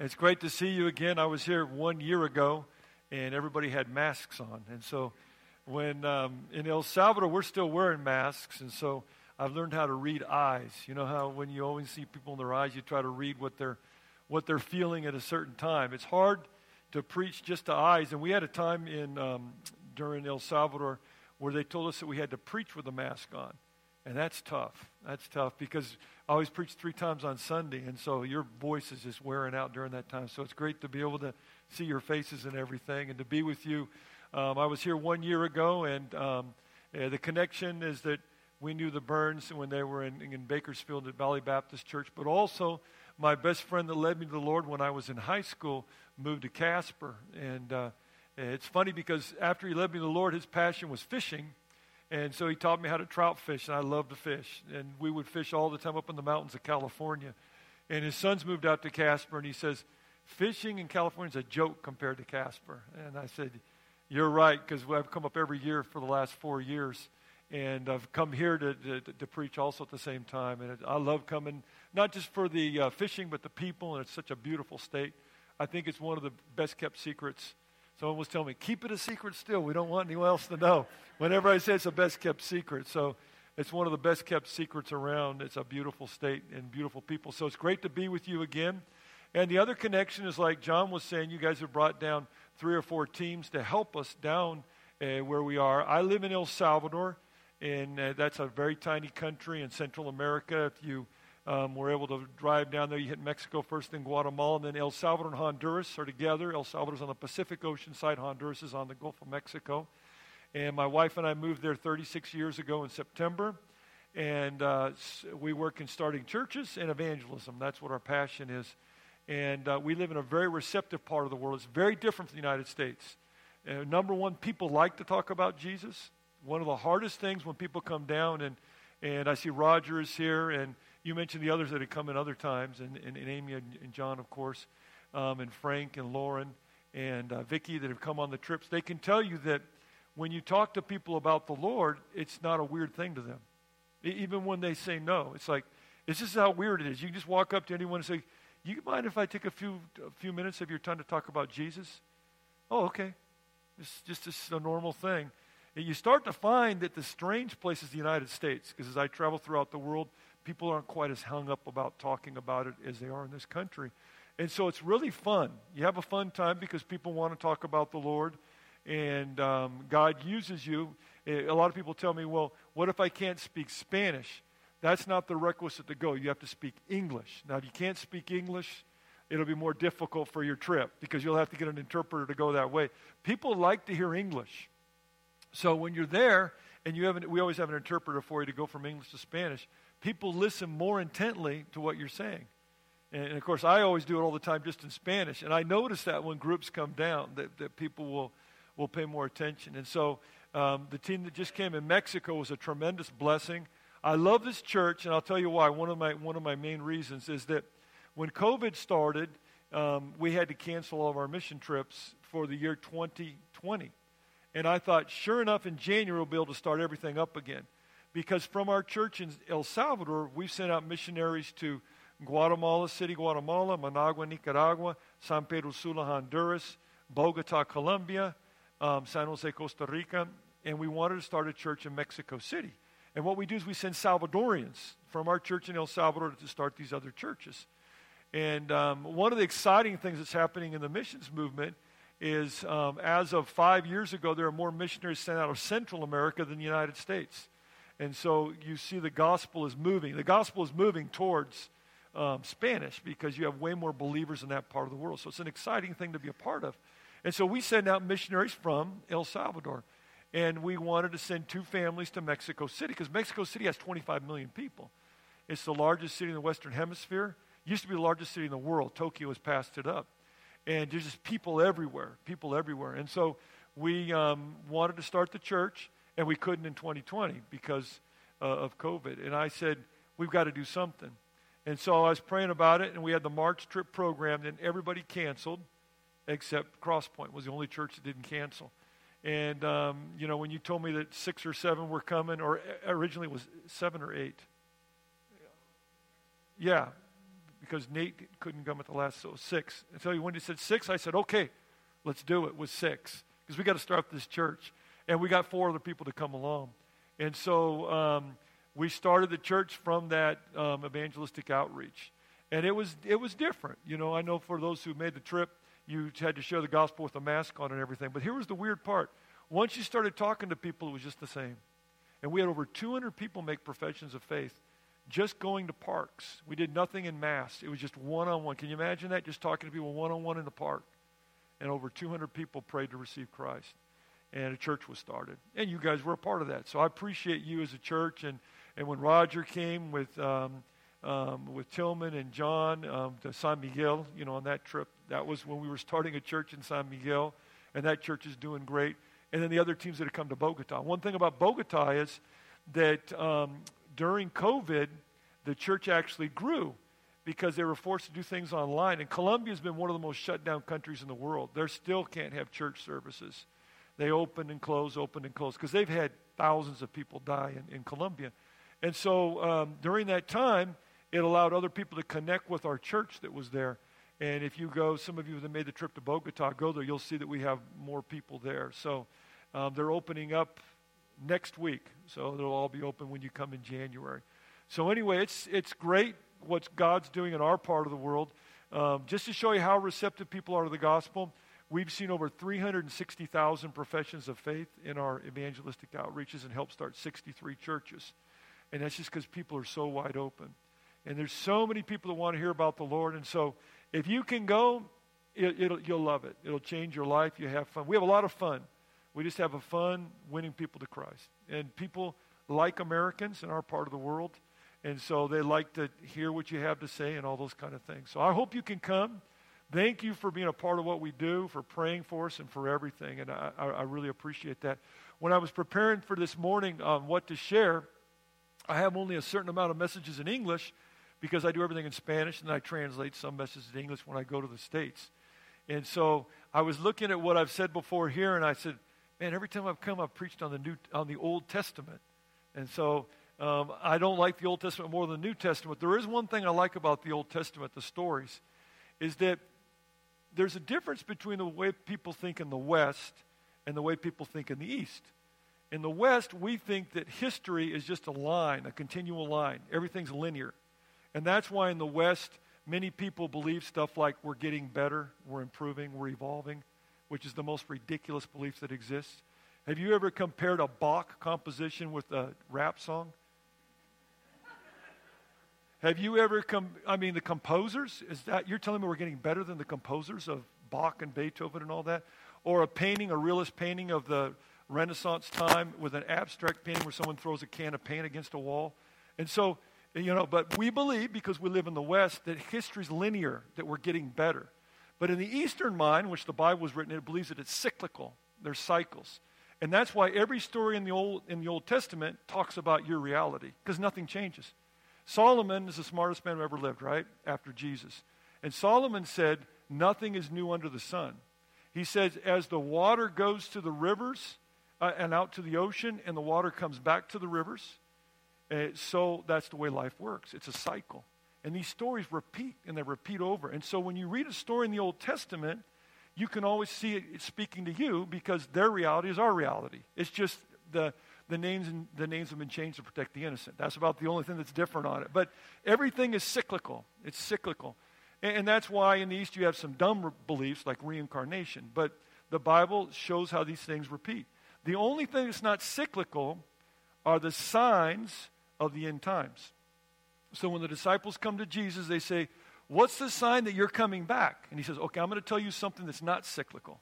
It's great to see you again. I was here 1 year ago, and everybody had masks on. And so when in El Salvador, we're still wearing masks, and so I've learned how to read eyes. You know how when you always see people in their eyes, you try to read what they're feeling at a certain time. It's hard to preach just to eyes. And we had a time in during El Salvador where they told us that we had to preach with a mask on. And that's tough. That's tough because I always preach three times on Sunday, and so your voice is just wearing out during that time. So it's great to be able to see your faces and everything and to be with you. I was here 1 year ago, and the connection is that we knew the Burns when they were in Bakersfield at Valley Baptist Church, but also my best friend that led me to the Lord when I was in high school moved to Casper. And it's funny because after he led me to the Lord, his passion was fishing. And so he taught me how to trout fish, and I love to fish. And we would fish all the time up in the mountains of California. And his sons moved out to Casper, and he says, fishing in California is a joke compared to Casper. And I said, you're right, because I've come up every year for the last 4 years. And I've come here to preach also at the same time. And I love coming, not just for the fishing, but the people, and it's such a beautiful state. I think it's one of the best-kept secrets. Someone was telling me, keep it a secret still. We don't want anyone else to know. Whenever I say it's the best-kept secret. So it's one of the best-kept secrets around. It's a beautiful state and beautiful people. So it's great to be with you again. And the other connection is like John was saying, you guys have brought down 3 or 4 teams to help us down where we are. I live in El Salvador, and that's a very tiny country in Central America. If you were able to drive down there, you hit Mexico first, then Guatemala, and then El Salvador and Honduras are together. El Salvador's on the Pacific Ocean side. Honduras is on the Gulf of Mexico. And my wife and I moved there 36 years ago in September. And we work in starting churches and evangelism. That's what our passion is. And we live in a very receptive part of the world. It's very different from the United States. Number one, people like to talk about Jesus. One of the hardest things when people come down, and I see Roger is here, and you mentioned the others that had come in other times, and Amy and John, of course, and Frank and Lauren and Vicky that have come on the trips. They can tell you that when you talk to people about the Lord, it's not a weird thing to them. Even when they say no, it's like, this is how weird it is. You can just walk up to anyone and say, you mind if I take a few minutes of your time to talk about Jesus? Oh, okay. It's just this is a normal thing. And you start to find that the strange place is the United States, because as I travel throughout the world, people aren't quite as hung up about talking about it as they are in this country. And so it's really fun. You have a fun time because people want to talk about the Lord. And God uses you. A lot of people tell me, well, what if I can't speak Spanish? That's not the requisite to go. You have to speak English. Now, if you can't speak English, it'll be more difficult for your trip because you'll have to get an interpreter to go that way. People like to hear English. So when you're there, and we always have an interpreter for you to go from English to Spanish, people listen more intently to what you're saying. And of course, I always do it all the time just in Spanish. And I notice that when groups come down, that people will pay more attention. And so the team that just came in Mexico was a tremendous blessing. I love this church, and I'll tell you why. One of my main reasons is that when COVID started, we had to cancel all of our mission trips for the year 2020. And I thought, sure enough, in January, we'll be able to start everything up again. Because from our church in El Salvador, we've sent out missionaries to Guatemala City, Guatemala, Managua, Nicaragua, San Pedro Sula, Honduras, Bogota, Colombia, San Jose, Costa Rica, and we wanted to start a church in Mexico City. And what we do is we send Salvadorians from our church in El Salvador to start these other churches. And one of the exciting things that's happening in the missions movement is as of 5 years ago, there are more missionaries sent out of Central America than the United States. And so you see the gospel is moving. The gospel is moving towards Spanish because you have way more believers in that part of the world. So it's an exciting thing to be a part of. And so we send out missionaries from El Salvador. And we wanted to send 2 families to Mexico City because Mexico City has 25 million people. It's the largest city in the Western Hemisphere. It used to be the largest city in the world. Tokyo has passed it up. And there's just people everywhere. And so we wanted to start the church, and we couldn't in 2020 because of COVID. And I said, we've got to do something. And so I was praying about it, and we had the March trip program, and everybody canceled except Crosspoint was the only church that didn't cancel. And, you know, when you told me that 6 or 7 were coming, or originally it was 7 or 8. Yeah, because Nate couldn't come at the last, so 6. I tell you, when he said 6, I said, okay, let's do it with 6 because we got to start this church. And we got 4 other people to come along. And so we started the church from that evangelistic outreach. And it was different. You know, I know for those who made the trip, you had to share the gospel with a mask on and everything. But here was the weird part. Once you started talking to people, it was just the same. And we had over 200 people make professions of faith just going to parks. We did nothing in mass. It was just one-on-one. Can you imagine that? Just talking to people one-on-one in the park. And over 200 people prayed to receive Christ. And a church was started. And you guys were a part of that. So I appreciate you as a church. And when Roger came with Tillman and John to San Miguel, you know, on that trip, that was when we were starting a church in San Miguel. And that church is doing great. And then the other teams that have come to Bogota. One thing about Bogota is that during COVID, the church actually grew because they were forced to do things online. And Colombia has been one of the most shut down countries in the world. They still can't have church services. They open and close, because they've had thousands of people die in Colombia. And so during that time, it allowed other people to connect with our church that was there. And if you go, some of you that made the trip to Bogota, go there, you'll see that we have more people there. So they're opening up next week. So they'll all be open when you come in January. So anyway, it's great what God's doing in our part of the world. Just to show you how receptive people are to the gospel, we've seen over 360,000 professions of faith in our evangelistic outreaches and helped start 63 churches. And that's just because people are so wide open. And there's so many people that want to hear about the Lord. And so if you can go, you'll love it. It'll change your life. You have fun. We have a lot of fun. We just have a fun winning people to Christ. And people like Americans in our part of the world. And so they like to hear what you have to say and all those kind of things. So I hope you can come. Thank you for being a part of what we do, for praying for us and for everything. And I really appreciate that. When I was preparing for this morning on what to share, I have only a certain amount of messages in English, because I do everything in Spanish, and I translate some messages in English when I go to the States. And so I was looking at what I've said before here, and I said, man, every time I've come, I've preached on the Old Testament. And so I don't like the Old Testament more than the New Testament. There is one thing I like about the Old Testament, the stories, is that there's a difference between the way people think in the West and the way people think in the East. In the West, we think that history is just a line, a continual line. Everything's linear. And that's why in the West, many people believe stuff like we're getting better, we're improving, we're evolving, which is the most ridiculous belief that exists. Have you ever compared a Bach composition with a rap song? Have you ever the composers? Is that, you're telling me we're getting better than the composers of Bach and Beethoven and all that? Or a painting, a realist painting of the Renaissance time with an abstract painting where someone throws a can of paint against a wall? And so, you know, but we believe, because we live in the West, that history's linear, that we're getting better. But in the Eastern mind, which the Bible was written, it believes that it's cyclical. There's cycles. And that's why every story in the Old Testament talks about your reality, because nothing changes. Solomon is the smartest man who ever lived, right? After Jesus. And Solomon said, nothing is new under the sun. He says, as the water goes to the rivers and out to the ocean, and the water comes back to the rivers, so that's the way life works. It's a cycle. And these stories repeat, and they repeat over. And so when you read a story in the Old Testament, you can always see it speaking to you, because their reality is our reality. It's just the names have been changed to protect the innocent. That's about the only thing that's different on it. But everything is cyclical. It's cyclical. And that's why in the East you have some dumb beliefs like reincarnation. But the Bible shows how these things repeat. The only thing that's not cyclical are the signs of the end times. So when the disciples come to Jesus, they say, what's the sign that you're coming back? And he says, okay, I'm going to tell you something that's not cyclical.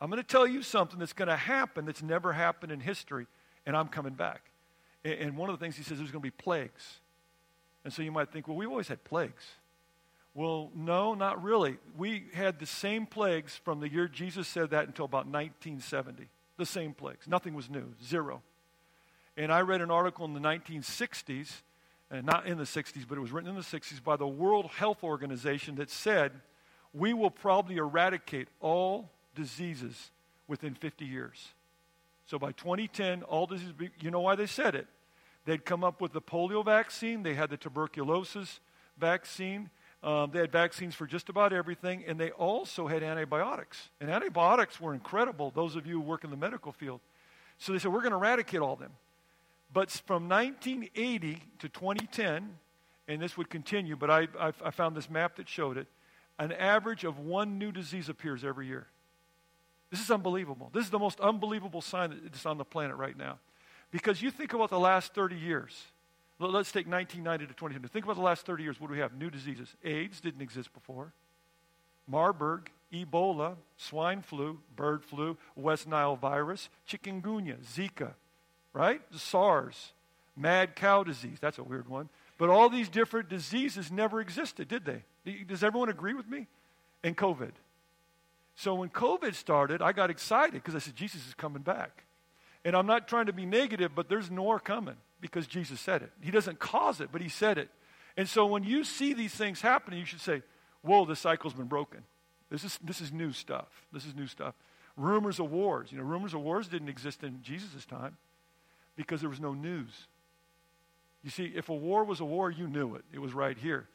I'm going to tell you something that's going to happen that's never happened in history, and I'm coming back. And one of the things he says, there's going to be plagues. And so you might think, well, we've always had plagues. Well, no, not really. We had the same plagues from the year Jesus said that until about 1970. The same plagues. Nothing was new. Zero. And I read an article in the 1960s, and not in the 60s, but it was written in the 60s by the World Health Organization that said, we will probably eradicate all diseases within 50 years. So by 2010, all diseases, you know why they said it. They'd come up with the polio vaccine. They had the tuberculosis vaccine. They had vaccines for just about everything, and they also had antibiotics. And antibiotics were incredible, those of you who work in the medical field. So they said, we're going to eradicate all of them. But from 1980 to 2010, and this would continue, but I found this map that showed it, an average of one new disease appears every year. This is unbelievable. This is the most unbelievable sign that's on the planet right now. Because you think about the last 30 years. Let's take 1990 to 2010. Think about the last 30 years. What do we have? New diseases. AIDS didn't exist before. Marburg, Ebola, swine flu, bird flu, West Nile virus, chikungunya, Zika, right? The SARS, mad cow disease. That's a weird one. But all these different diseases never existed, did they? Does everyone agree with me? And COVID. So when COVID started, I got excited because I said, Jesus is coming back. And I'm not trying to be negative, but there's more coming. Because Jesus said it. He doesn't cause it, but he said it. And so when you see these things happening, you should say, whoa, the cycle's been broken. This is new stuff. This is new stuff. Rumors of wars. Rumors of wars didn't exist in Jesus' time because there was no news. You see, if a war was a war, you knew it. It was right here.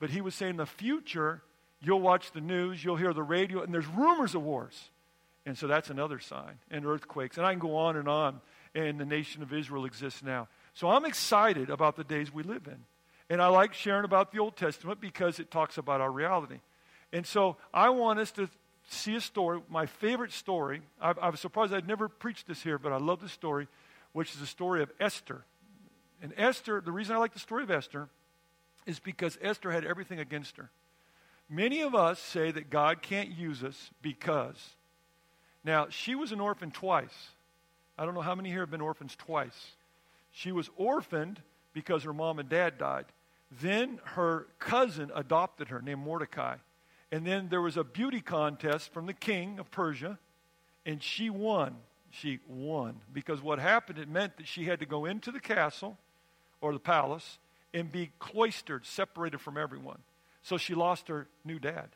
But he was saying in the future, you'll watch the news, you'll hear the radio, and there's rumors of wars. And so that's another sign. And earthquakes. And I can go on. And the nation of Israel exists now. So I'm excited about the days we live in. And I like sharing about the Old Testament because it talks about our reality. And so I want us to see a story, my favorite story. I was surprised I'd never preached this here, but I love this story, which is the story of Esther. And Esther, the reason I like the story of Esther is because Esther had everything against her. Many of us say that God can't use us because. Now, she was an orphan twice. I don't know how many here have been orphans twice. She was orphaned because her mom and dad died. Then her cousin adopted her, named Mordecai. And then there was a beauty contest from the king of Persia, and she won. She won. Because what happened, it meant that she had to go into the castle or the palace and be cloistered, separated from everyone. So she lost her new dad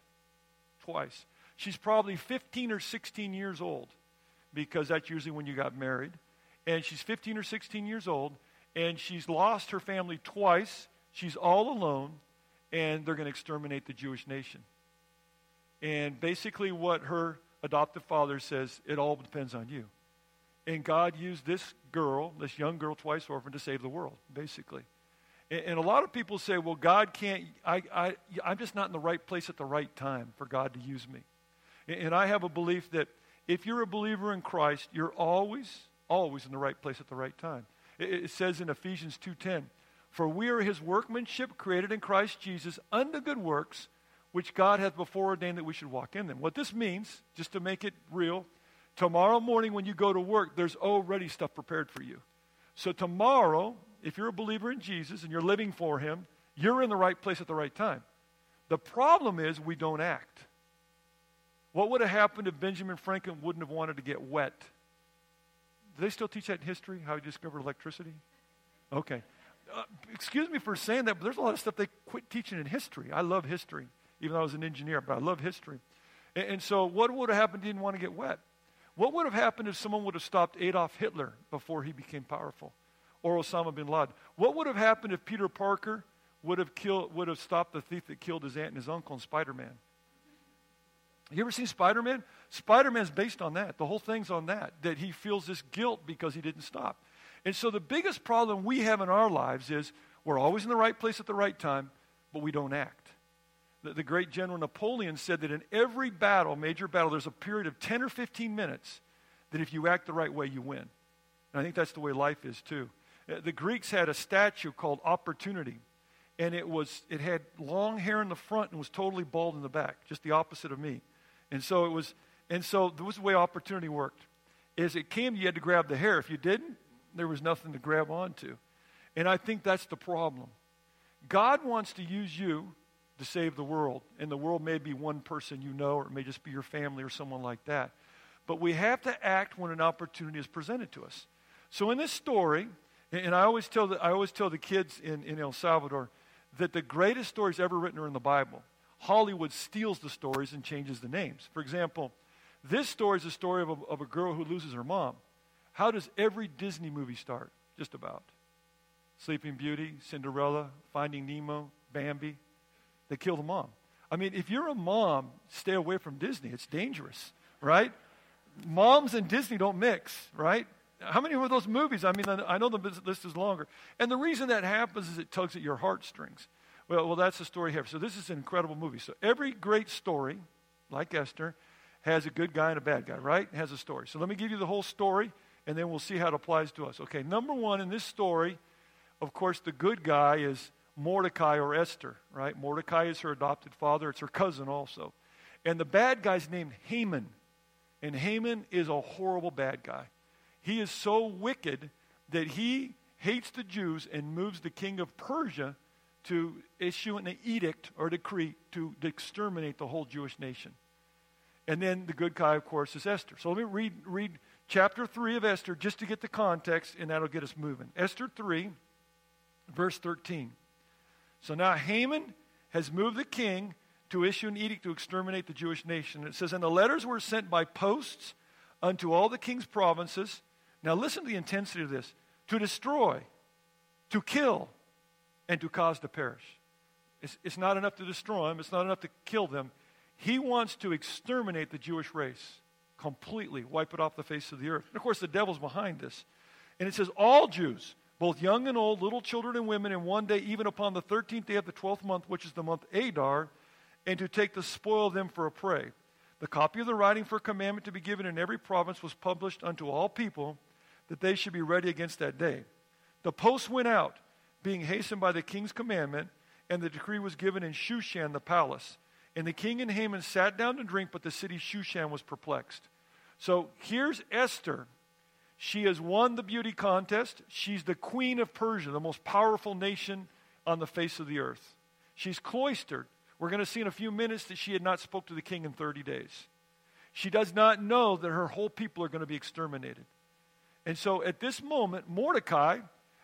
twice. She's probably 15 or 16 years old because that's usually when you got married. And she's 15 or 16 years old, and she's lost her family twice. She's all alone, and they're going to exterminate the Jewish nation. And basically what her adoptive father says, it all depends on you. And God used this girl, this young girl, twice orphaned, to save the world, basically. And a lot of people say, well, God can't, I'm just not in the right place at the right time for God to use me. And I have a belief that if you're a believer in Christ, you're always in the right place at the right time. It says in Ephesians 2:10, for we are his workmanship created in Christ Jesus unto good works, which God hath before ordained that we should walk in them. What this means, just to make it real, tomorrow morning when you go to work, there's already stuff prepared for you. So tomorrow, if you're a believer in Jesus and you're living for him, you're in the right place at the right time. The problem is we don't act. What would have happened if Benjamin Franklin wouldn't have wanted to get wet? Do they still teach that in history, how he discovered electricity? Okay. Excuse me for saying that, but there's a lot of stuff they quit teaching in history. I love history, even though I was an engineer, but I love history. And so what would have happened if he didn't want to get wet? What would have happened if someone would have stopped Adolf Hitler before he became powerful, or Osama bin Laden? What would have happened if Peter Parker would have stopped the thief that killed his aunt and his uncle in Spider-Man? You ever seen Spider-Man? Spider-Man's based on that. The whole thing's on that he feels this guilt because he didn't stop. And so the biggest problem we have in our lives is we're always in the right place at the right time, but we don't act. The great General Napoleon said that in every battle, major battle, there's a period of 10 or 15 minutes that if you act the right way, you win. And I think that's the way life is too. The Greeks had a statue called Opportunity, and it had long hair in the front and was totally bald in the back, just the opposite of me. And so this was the way opportunity worked. As it came, you had to grab the hair. If you didn't, there was nothing to grab onto. And I think that's the problem. God wants to use you to save the world. And the world may be one person you know, or it may just be your family or someone like that. But we have to act when an opportunity is presented to us. So in this story, and I always tell the kids in El Salvador that the greatest stories ever written are in the Bible. Hollywood steals the stories and changes the names. For example, this story is a story of a girl who loses her mom. How does every Disney movie start? Just about. Sleeping Beauty, Cinderella, Finding Nemo, Bambi. They killed a mom. I mean, if you're a mom, stay away from Disney. It's dangerous, right? Moms and Disney don't mix, right? How many of those movies? I mean, I know the list is longer. And the reason that happens is it tugs at your heartstrings. Well, that's the story here. So this is an incredible movie. So every great story, like Esther, has a good guy and a bad guy, right? It has a story. So let me give you the whole story, and then we'll see how it applies to us. Okay, number one, in this story, of course, the good guy is Mordecai or Esther, right? Mordecai is her adopted father. It's her cousin also. And the bad guy's named Haman. And Haman is a horrible bad guy. He is so wicked that he hates the Jews and moves the king of Persia to issue an edict or decree to exterminate the whole Jewish nation. And then the good guy, of course, is Esther. So let me read chapter 3 of Esther just to get the context, and that'll get us moving. Esther 3, verse 13. So now Haman has moved the king to issue an edict to exterminate the Jewish nation. It says, and the letters were sent by posts unto all the king's provinces. Now listen to the intensity of this. To destroy, to kill, and to cause to perish. It's not enough to destroy them. It's not enough to kill them. He wants to exterminate the Jewish race completely, wipe it off the face of the earth. And of course, the devil's behind this. And it says, all Jews, both young and old, little children and women, in one day, even upon the 13th day of the 12th month, which is the month Adar, and to take the spoil of them for a prey. The copy of the writing for commandment to be given in every province was published unto all people, that they should be ready against that day. The post went out, being hastened by the king's commandment, and the decree was given in Shushan the palace. And the king and Haman sat down to drink, but the city Shushan was perplexed. So here's Esther. She has won the beauty contest. She's the queen of Persia, the most powerful nation on the face of the earth. She's cloistered. We're going to see in a few minutes that she had not spoke to the king in 30 days. She does not know that her whole people are going to be exterminated. And so at this moment, Mordecai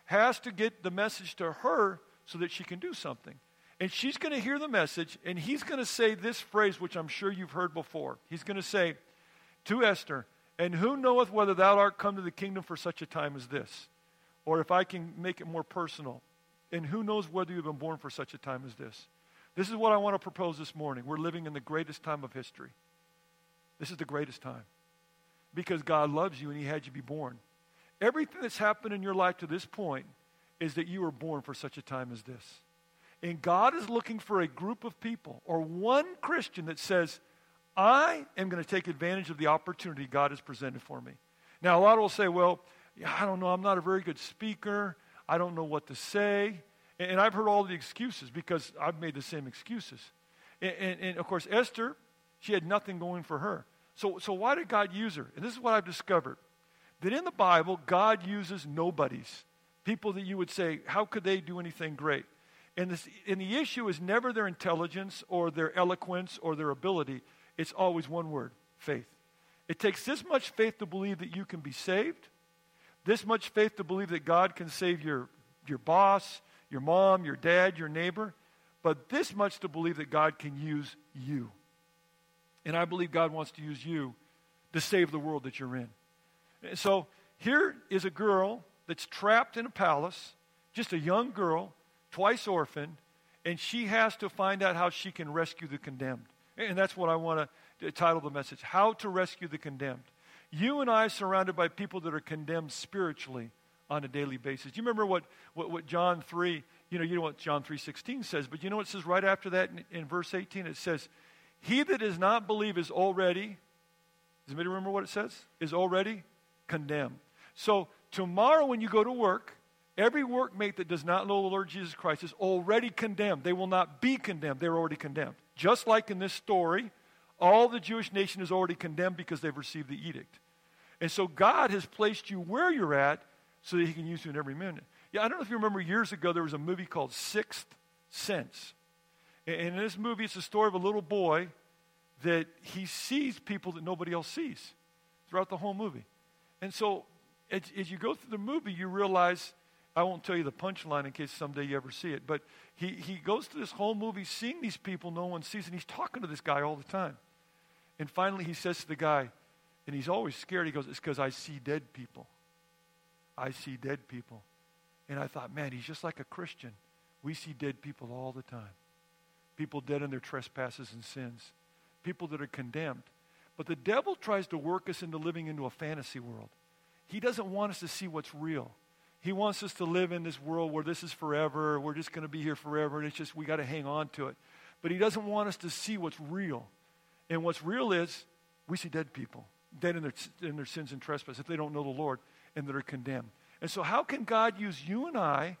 has to get the message to her so that she can do something. And she's going to hear the message, and he's going to say this phrase, which I'm sure you've heard before. He's going to say to Esther, and who knoweth whether thou art come to the kingdom for such a time as this? Or if I can make it more personal, and who knows whether you've been born for such a time as this? This is what I want to propose this morning. We're living in the greatest time of history. This is the greatest time. Because God loves you and he had you be born. Everything that's happened in your life to this point is that you were born for such a time as this. And God is looking for a group of people or one Christian that says, I am going to take advantage of the opportunity God has presented for me. Now, a lot will say, well, I don't know. I'm not a very good speaker. I don't know what to say. And I've heard all the excuses because I've made the same excuses. And of course, Esther, she had nothing going for her. So why did God use her? And this is what I've discovered. That in the Bible, God uses nobodies. People that you would say, how could they do anything great? And the issue is never their intelligence or their eloquence or their ability. It's always one word, faith. It takes this much faith to believe that you can be saved, this much faith to believe that God can save your boss, your mom, your dad, your neighbor, but this much to believe that God can use you. And I believe God wants to use you to save the world that you're in. And so here is a girl that's trapped in a palace, just a young girl, twice orphaned, and she has to find out how she can rescue the condemned. And that's what I want to title the message, How to Rescue the Condemned. You and I are surrounded by people that are condemned spiritually on a daily basis. Do you remember what John 3, you know what John 3:16 says, but you know what it says right after that in verse 18? It says, he that does not believe is already, does anybody remember what it says? Is already condemned. So tomorrow when you go to work, every workmate that does not know the Lord Jesus Christ is already condemned. They will not be condemned. They're already condemned. Just like in this story, all the Jewish nation is already condemned because they've received the edict. And so God has placed you where you're at so that he can use you in every minute. Yeah, I don't know if you remember years ago, there was a movie called Sixth Sense. And in this movie, it's the story of a little boy that he sees people that nobody else sees throughout the whole movie. And so as you go through the movie, you realize, I won't tell you the punchline in case someday you ever see it, but he goes through this whole movie seeing these people no one sees, and he's talking to this guy all the time. And finally he says to the guy, and he's always scared, he goes, it's because I see dead people. I see dead people. And I thought, man, he's just like a Christian. We see dead people all the time. people dead in their trespasses and sins, people that are condemned. But the devil tries to work us into living into a fantasy world. He doesn't want us to see what's real. He wants us to live in this world where this is forever, we're just going to be here forever, and it's just we got to hang on to it. But he doesn't want us to see what's real. And what's real is we see dead people, dead in their sins and trespasses, if they don't know the Lord, and that are condemned. And so how can God use you and I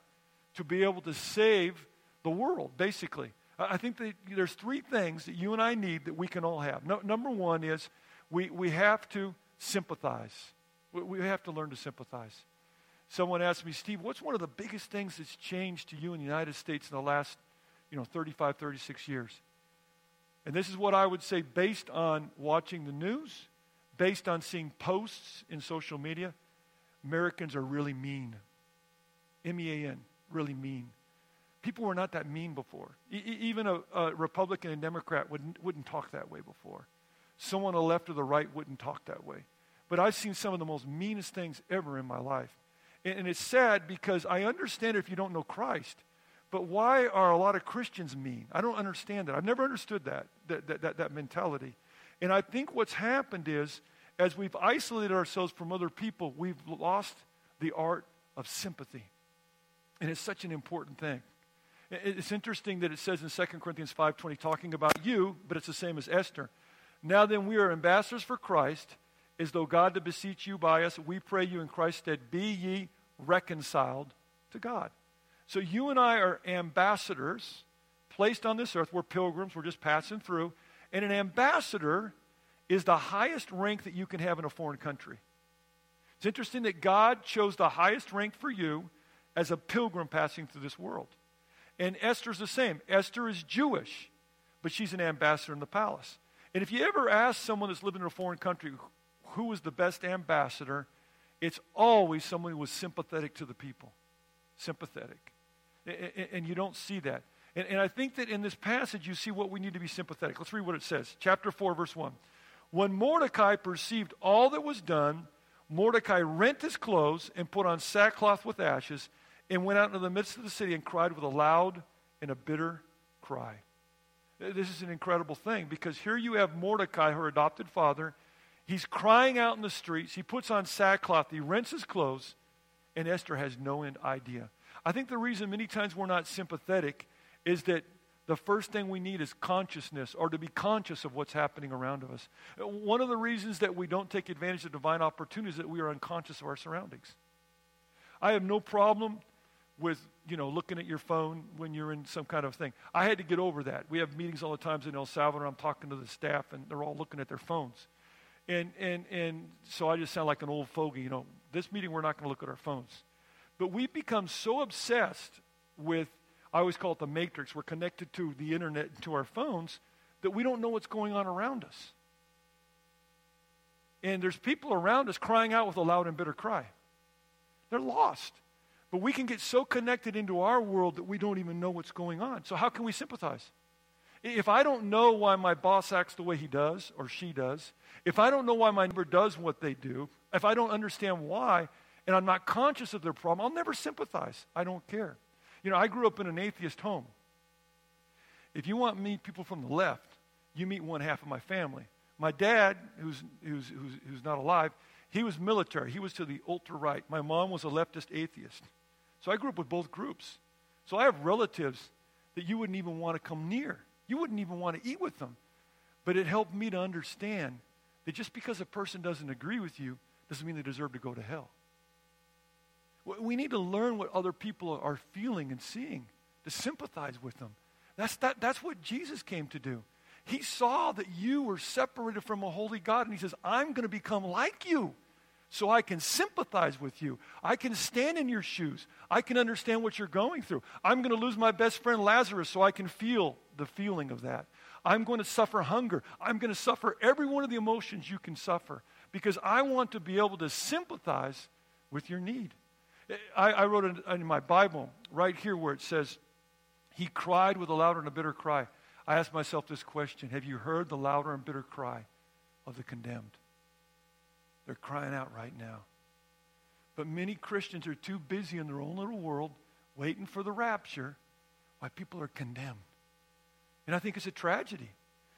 to be able to save the world, basically? I think that there's three things that you and I need that we can all have. Number one is we have to sympathize. We have to learn to sympathize. Someone asked me, Steve, what's one of the biggest things that's changed to you in the United States in the last 35, 36 years? And this is what I would say based on watching the news, based on seeing posts in social media. Americans are really mean. M-E-A-N, really mean. People were not that mean before. Even a Republican and Democrat wouldn't talk that way before. Someone on the left or the right wouldn't talk that way. But I've seen some of the most meanest things ever in my life. And it's sad because I understand if you don't know Christ, but why are a lot of Christians mean? I don't understand that. I've never understood that mentality. And I think what's happened is as we've isolated ourselves from other people, we've lost the art of sympathy. And it's such an important thing. It's interesting that it says in 2 Corinthians 5:20, talking about you, but it's the same as Esther. Now then, we are ambassadors for Christ, as though God to beseech you by us. We pray you in Christ's stead, be ye reconciled to God. So you and I are ambassadors placed on this earth. We're pilgrims. We're just passing through. And an ambassador is the highest rank that you can have in a foreign country. It's interesting that God chose the highest rank for you as a pilgrim passing through this world. And Esther's the same. Esther is Jewish, but she's an ambassador in the palace. And if you ever ask someone that's living in a foreign country who is the best ambassador, it's always someone who was sympathetic to the people. Sympathetic. And you don't see that. And I think that in this passage you see what we need to be sympathetic. Let's read what it says. Chapter 4, verse 1. When Mordecai perceived all that was done, Mordecai rent his clothes and put on sackcloth with ashes, and went out into the midst of the city and cried with a loud and a bitter cry. This is an incredible thing, because here you have Mordecai, her adopted father. He's crying out in the streets. He puts on sackcloth. He rents his clothes, and Esther has no end idea. I think the reason many times we're not sympathetic is that the first thing we need is consciousness, or to be conscious of what's happening around us. One of the reasons that we don't take advantage of divine opportunities is that we are unconscious of our surroundings. I have no problem with, looking at your phone when you're in some kind of thing. I had to get over that. We have meetings all the time in El Salvador. I'm talking to the staff, and they're all looking at their phones. And so I just sound like an old fogey. This meeting, we're not going to look at our phones. But we've become so obsessed with, I always call it the matrix. We're connected to the internet and to our phones that we don't know what's going on around us. And there's people around us crying out with a loud and bitter cry. They're lost. But we can get so connected into our world that we don't even know what's going on. So how can we sympathize? If I don't know why my boss acts the way he does or she does, if I don't know why my neighbor does what they do, if I don't understand why, and I'm not conscious of their problem, I'll never sympathize. I don't care. I grew up in an atheist home. If you want to meet people from the left, you meet one half of my family. My dad, who's not alive, he was military. He was to the ultra-right. My mom was a leftist atheist. So I grew up with both groups. So I have relatives that you wouldn't even want to come near. You wouldn't even want to eat with them. But it helped me to understand that just because a person doesn't agree with you doesn't mean they deserve to go to hell. We need to learn what other people are feeling and seeing, to sympathize with them. That's what Jesus came to do. He saw that you were separated from a holy God, and he says, I'm going to become like you. So I can sympathize with you. I can stand in your shoes. I can understand what you're going through. I'm going to lose my best friend Lazarus, so I can feel the feeling of that. I'm going to suffer hunger. I'm going to suffer every one of the emotions you can suffer, because I want to be able to sympathize with your need. I wrote it in my Bible right here where it says, he cried with a louder and a bitter cry. I asked myself this question, have you heard the louder and bitter cry of the condemned? They're crying out right now. But many Christians are too busy in their own little world waiting for the rapture while people are condemned. And I think it's a tragedy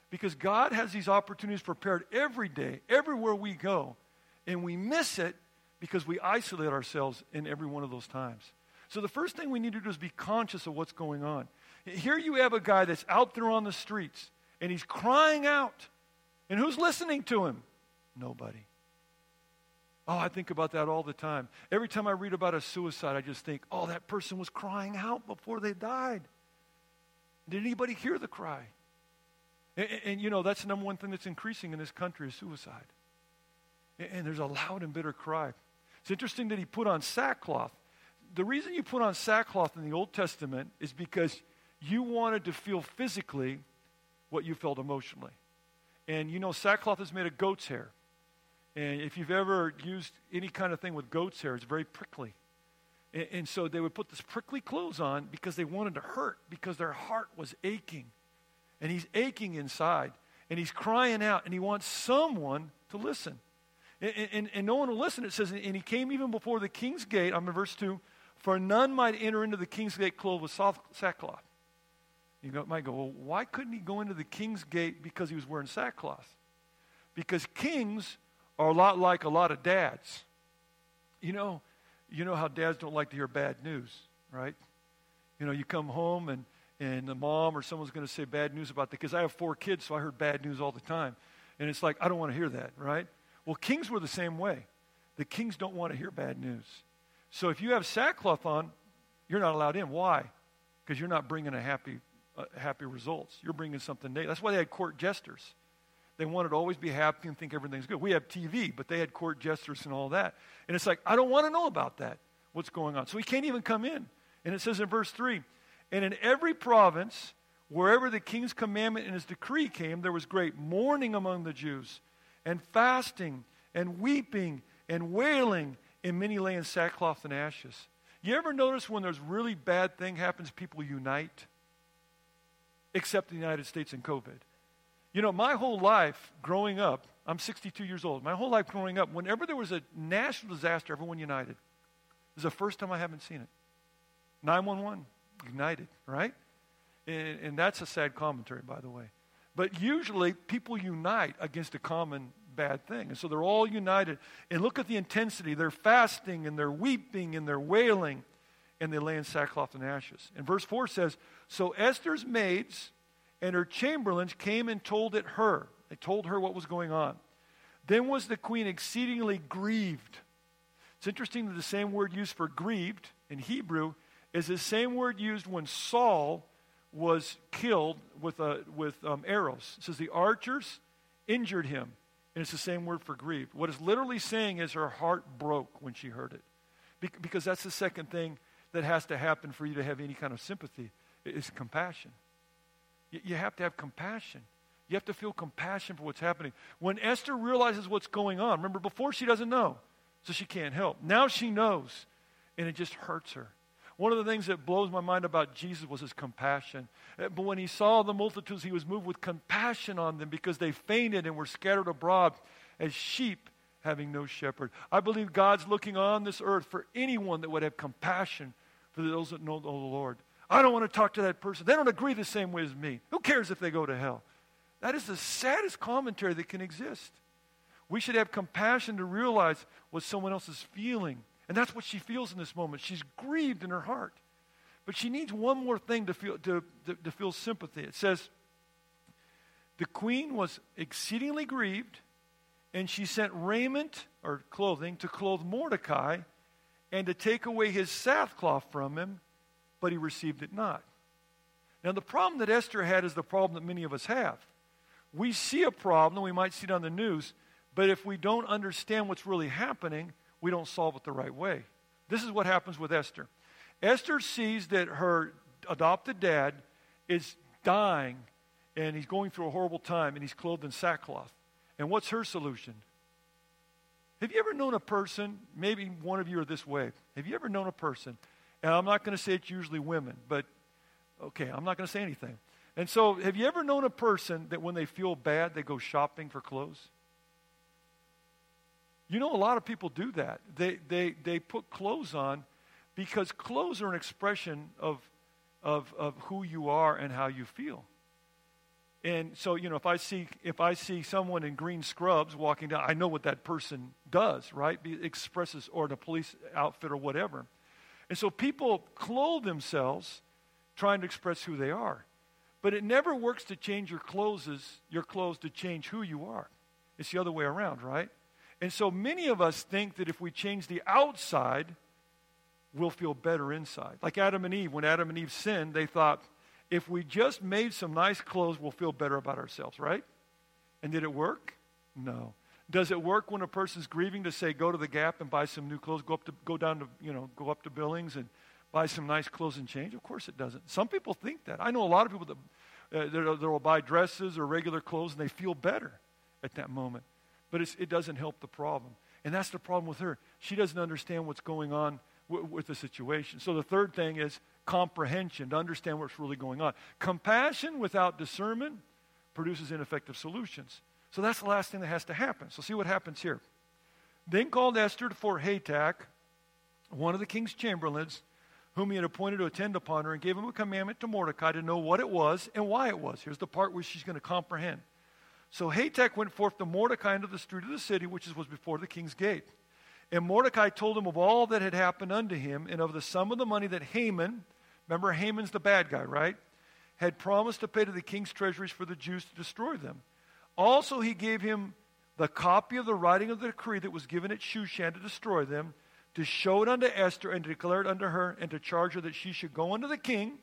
because God has these opportunities prepared every day, everywhere we go, and we miss it because we isolate ourselves in every one of those times. So the first thing we need to do is be conscious of what's going on. Here you have a guy that's out there on the streets, and he's crying out. And who's listening to him? Nobody. Oh, I think about that all the time. Every time I read about a suicide, I just think, oh, that person was crying out before they died. Did anybody hear the cry? And you know, that's the number one thing that's increasing in this country is suicide. And there's a loud and bitter cry. It's interesting that he put on sackcloth. The reason you put on sackcloth in the Old Testament is because you wanted to feel physically what you felt emotionally. And you know, sackcloth is made of goat's hair. And if you've ever used any kind of thing with goat's hair, it's very prickly. And so they would put this prickly clothes on because they wanted to hurt, because their heart was aching. And he's aching inside. And he's crying out. And he wants someone to listen. And no one will listen. It says, and he came even before the king's gate. I'm in verse 2. For none might enter into the king's gate clothed with sackcloth. You might go, well, why couldn't he go into the king's gate because he was wearing sackcloth? Because kings are a lot like a lot of dads. You know how dads don't like to hear bad news, right? You know, you come home and the mom or someone's going to say bad news about the kids. I have 4 kids, so I heard bad news all the time. And it's like, I don't want to hear that, right? Well, kings were the same way. The kings don't want to hear bad news. So if you have sackcloth on, you're not allowed in. Why? Because you're not bringing a happy results. You're bringing something negative. That's why they had court jesters. They wanted to always be happy and think everything's good. We have TV, but they had court jesters and all that. And it's like, I don't want to know about that, what's going on. So he can't even come in. And it says in verse 3, and in every province, wherever the king's commandment and his decree came, there was great mourning among the Jews, and fasting, and weeping, and wailing, and many lay in sackcloth and ashes. You ever notice when there's really bad thing happens, people unite? Except in the United States and COVID. You know, my whole life growing up, I'm 62 years old. My whole life growing up, whenever there was a national disaster, everyone united. This is the first time I haven't seen it. 911, united, right? And that's a sad commentary, by the way. But usually people unite against a common bad thing. And so they're all united. And look at the intensity. They're fasting and they're weeping and they're wailing. And they lay in sackcloth and ashes. And verse 4 says, so Esther's maids and her chamberlains came and told it her. They told her what was going on. Then was the queen exceedingly grieved. It's interesting that the same word used for grieved in Hebrew is the same word used when Saul was killed with arrows. It says the archers injured him. And it's the same word for grieved. What it's literally saying is her heart broke when she heard it. Because that's the second thing that has to happen for you to have any kind of sympathy is compassion. You have to have compassion. You have to feel compassion for what's happening. When Esther realizes what's going on, remember, before she doesn't know, so she can't help. Now she knows, and it just hurts her. One of the things that blows my mind about Jesus was his compassion. But when he saw the multitudes, he was moved with compassion on them because they fainted and were scattered abroad as sheep having no shepherd. I believe God's looking on this earth for anyone that would have compassion for those that know the Lord. I don't want to talk to that person. They don't agree the same way as me. Who cares if they go to hell? That is the saddest commentary that can exist. We should have compassion to realize what someone else is feeling. And that's what she feels in this moment. She's grieved in her heart. But she needs one more thing to feel, to feel sympathy. It says, the queen was exceedingly grieved, and she sent raiment or clothing to clothe Mordecai and to take away his sackcloth from him, but he received it not. Now, the problem that Esther had is the problem that many of us have. We see a problem, we might see it on the news, but if we don't understand what's really happening, we don't solve it the right way. This is what happens with Esther. Esther sees that her adopted dad is dying, and he's going through a horrible time, and he's clothed in sackcloth. And what's her solution? Have you ever known a person, maybe one of you are this way, have you ever known a person, and I'm not going to say it's usually women, but okay, I'm not going to say anything. And so have you ever known a person that when they feel bad, they go shopping for clothes? You know, a lot of people do that. They put clothes on because clothes are an expression of who you are and how you feel. And so, you know, if I see someone in green scrubs walking down, I know what that person does, right? Expresses, or in a police outfit or whatever. And so people clothe themselves trying to express who they are. But it never works to change your clothes to change who you are. It's the other way around, right? And so many of us think that if we change the outside, we'll feel better inside. Like Adam and Eve, when Adam and Eve sinned, they thought, if we just made some nice clothes, we'll feel better about ourselves, right? And did it work? No. Does it work when a person's grieving to say, go to the Gap and buy some new clothes, go up to Billings and buy some nice clothes and change? Of course it doesn't. Some people think that. I know a lot of people that will buy dresses or regular clothes and they feel better at that moment. But it doesn't help the problem. And that's the problem with her. She doesn't understand what's going on with the situation. So the third thing is comprehension, to understand what's really going on. Compassion without discernment produces ineffective solutions. So that's the last thing that has to happen. So see what happens here. Then called Esther before Hatak, one of the king's chamberlains, whom he had appointed to attend upon her, and gave him a commandment to Mordecai to know what it was and why it was. Here's the part where she's going to comprehend. So Hatak went forth to Mordecai into the street of the city, which was before the king's gate. And Mordecai told him of all that had happened unto him, and of the sum of the money that Haman, remember Haman's the bad guy, right, had promised to pay to the king's treasuries for the Jews to destroy them. Also he gave him the copy of the writing of the decree that was given at Shushan to destroy them, to show it unto Esther, and to declare it unto her, and to charge her that she should go unto the king,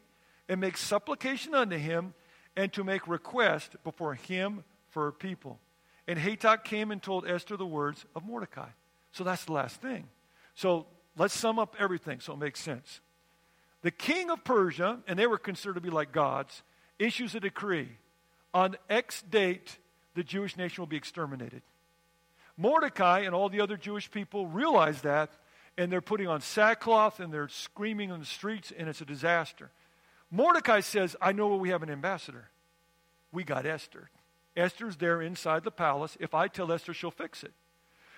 and make supplication unto him, and to make request before him for her people. And Hatak came and told Esther the words of Mordecai. So that's the last thing. So let's sum up everything so it makes sense. The king of Persia, and they were considered to be like gods, issues a decree. On X date, the Jewish nation will be exterminated. Mordecai and all the other Jewish people realize that, and they're putting on sackcloth, and they're screaming on the streets, and it's a disaster. Mordecai says, I know we have an ambassador. We got Esther. Esther's there inside the palace. If I tell Esther, she'll fix it.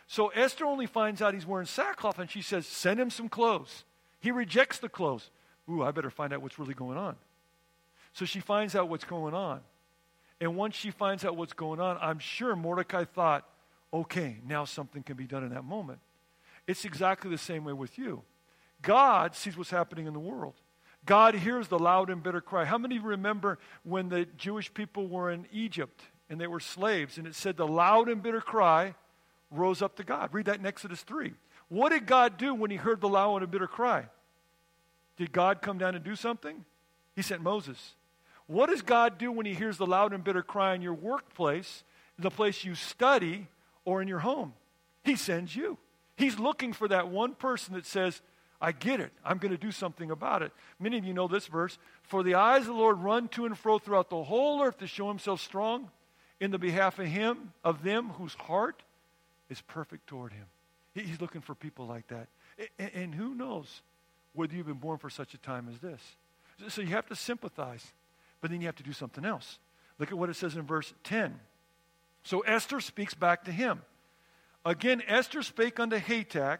So Esther only finds out he's wearing sackcloth, and she says, send him some clothes. He rejects the clothes. Ooh, I better find out what's really going on. So she finds out what's going on. And once she finds out what's going on, I'm sure Mordecai thought, okay, now something can be done in that moment. It's exactly the same way with you. God sees what's happening in the world. God hears the loud and bitter cry. How many remember when the Jewish people were in Egypt and they were slaves, and it said the loud and bitter cry rose up to God? Read that in Exodus 3. What did God do when he heard the loud and bitter cry? Did God come down and do something? He sent Moses. What does God do when he hears the loud and bitter cry in your workplace, the place you study, or in your home? He sends you. He's looking for that one person that says, I get it. I'm going to do something about it. Many of you know this verse. For the eyes of the Lord run to and fro throughout the whole earth to show himself strong in the behalf of him, of them whose heart is perfect toward him. He's looking for people like that. And who knows whether you've been born for such a time as this. So you have to sympathize, but then you have to do something else. Look at what it says in verse 10. So Esther speaks back to him. Again, Esther spake unto Hatak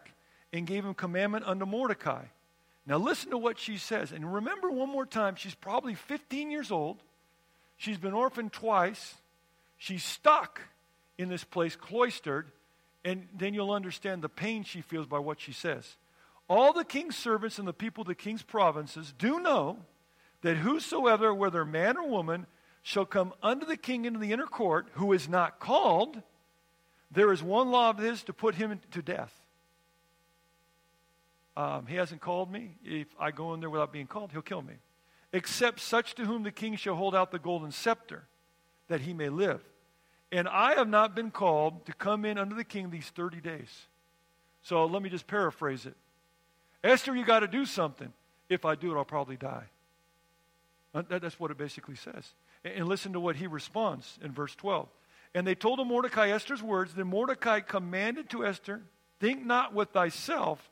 and gave him commandment unto Mordecai. Now listen to what she says. And remember one more time, she's probably 15 years old. She's been orphaned twice. She's stuck in this place, cloistered. And then you'll understand the pain she feels by what she says. All the king's servants and the people of the king's provinces do know that whosoever, whether man or woman, shall come unto the king into the inner court, who is not called, there is one law of his to put him to death. He hasn't called me. If I go in there without being called, he'll kill me. Except such to whom the king shall hold out the golden scepter, that he may live. And I have not been called to come in unto the king these 30 days. So let me just paraphrase it. Esther, you got to do something. If I do it, I'll probably die. That's what it basically says. And listen to what he responds in verse 12. And they told him Mordecai Esther's words. Then Mordecai commanded to Esther, think not with thyself